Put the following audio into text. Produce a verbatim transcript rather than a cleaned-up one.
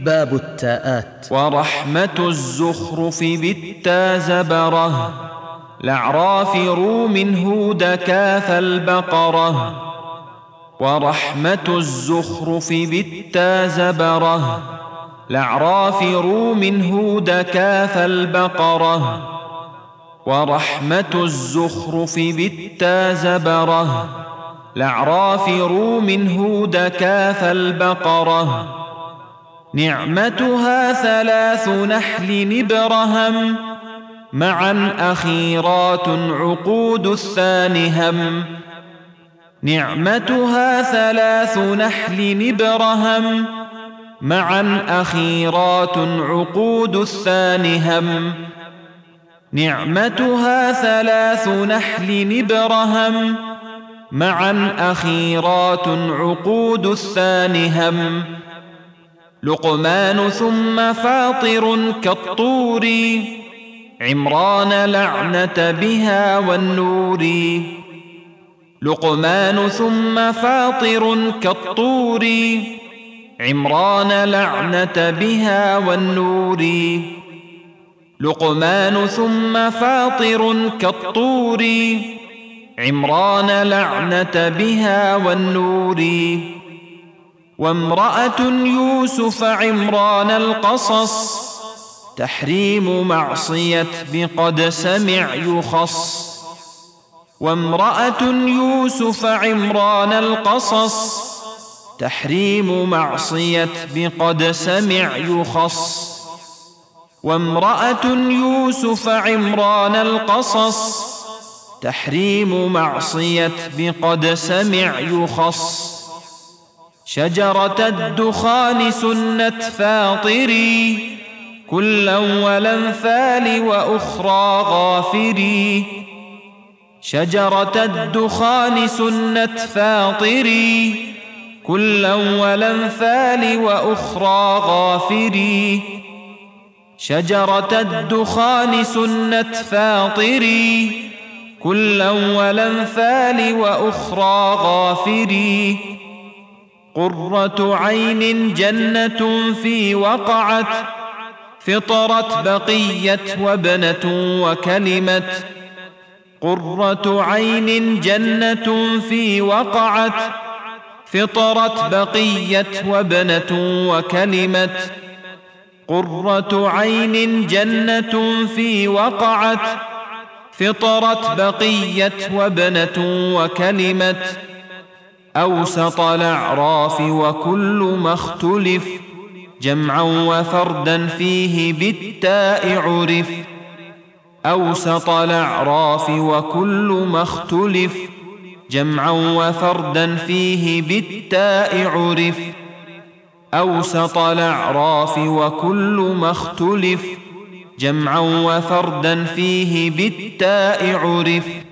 باب التاءات. ورحمة الزخرف بالتا زبرة، لعراف روم هود كاف البقرة. ورحمة الزخرف بالتا زبرة، لعراف روم هود كاف البقرة. ورحمة الزخرف بالتا زبرة، لعراف روم هود كاف البقرة. نعمتها ثلاث نحل إبرهم، معا أخيرات عقود الثانهم. نعمتها ثلاث نحل إبرهم، معا أخيرات عقود الثانهم. نعمتها ثلاث نحل إبرهم، معا أخيرات عقود الثانهم. لقمان ثم فاطر كالطور، عمران لعنة بها والنور. لقمان ثم فاطر كالطور، عمران لعنة بها والنور. لقمان ثم فاطر كالطور، عمران لعنة بها والنور. وامرأة يوسف عمران القصص، تحريم معصية بقد سمع يخص. وامرأة يوسف عمران القصص، تحريم معصية بقد سمع يخص. وامرأة يوسف عمران القصص، تحريم معصية بقد سمع يخص. شجرة الدخان سنة فاطري، كلا والأنفال وأخرى غافري. شجرة الدخان سنة فاطري، كلا والأنفال وأخرى غافري. شجرة الدخان سنة فاطري، كلا والأنفال وأخرى غافري. قرة عين جنة في وقعت، فطرت بقيت وابنة وكلمت. قرة عين جنة في وقعت، فطرت بقيت وابنة وكلمت. قرة عين جنة في وقعت، فطرت بقيت وابنة وكلمت. أوسط الأعراف وكل ما اختلف، جمعا وفردا فيه بالتاء عرف. أوسط الأعراف وكل ما اختلف، جمعا وفردا فيه بالتاء عرف. أوسط الأعراف وكل ما اختلف، جمعا وفردا فيه بالتاء عرف.